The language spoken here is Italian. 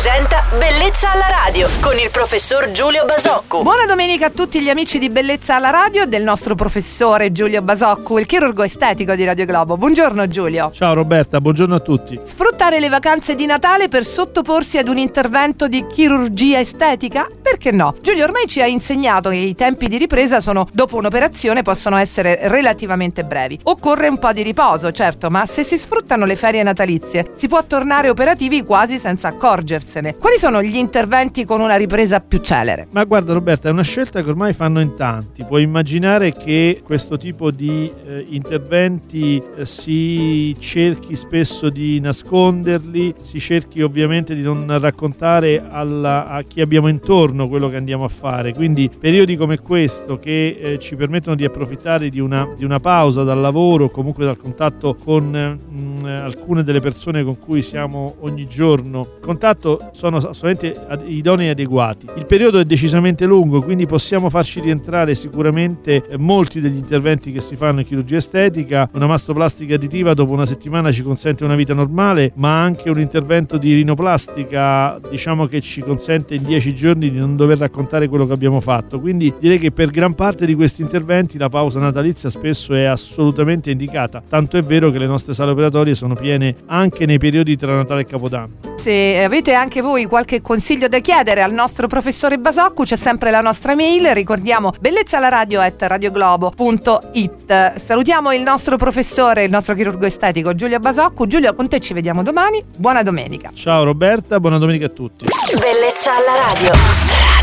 presenta Bellezza alla Radio con il professor Giulio Basoccu. Buona domenica a tutti gli amici di Bellezza alla Radio del nostro professore Giulio Basoccu, il chirurgo estetico di Radio Globo. Buongiorno Giulio. Ciao Roberta, buongiorno a tutti. Sfruttare le vacanze di Natale per sottoporsi ad un intervento di chirurgia estetica? Perché no? Giulio ormai ci ha insegnato che i tempi di ripresa dopo un'operazione possono essere relativamente brevi. Occorre un po' di riposo, certo, ma se si sfruttano le ferie natalizie si può tornare operativi quasi senza accorgersene. Quali sono gli interventi con una ripresa più celere? Ma guarda Roberta, è una scelta che ormai fanno in tanti. Puoi immaginare che questo tipo di interventi si cerchi spesso di nasconderli, si cerchi ovviamente di non raccontare a chi abbiamo intorno quello che andiamo a fare. Quindi periodi come questo che ci permettono di approfittare di una pausa dal lavoro, comunque dal contatto con alcune delle persone con cui siamo ogni giorno in contatto, sono assolutamente idonei e adeguati. Il periodo è decisamente lungo, quindi possiamo farci rientrare sicuramente molti degli interventi che si fanno in chirurgia estetica. Una mastoplastica additiva dopo una settimana ci consente una vita normale, ma anche un intervento di rinoplastica diciamo che ci consente in 10 giorni di non dover raccontare quello che abbiamo fatto. Quindi direi che per gran parte di questi interventi la pausa natalizia spesso è assolutamente indicata, tanto è vero che le nostre sale operatorie sono piene anche nei periodi tra Natale e Capodanno. Se avete anche voi qualche consiglio da chiedere al nostro professore Basoccu, c'è sempre la nostra mail, ricordiamo bellezzalaradio@radioglobo.it. Salutiamo il nostro professore, il nostro chirurgo estetico Giulio Basoccu. Giulio, con te ci vediamo domani, buona domenica. Ciao Roberta, buona domenica a tutti. Bellezza alla radio.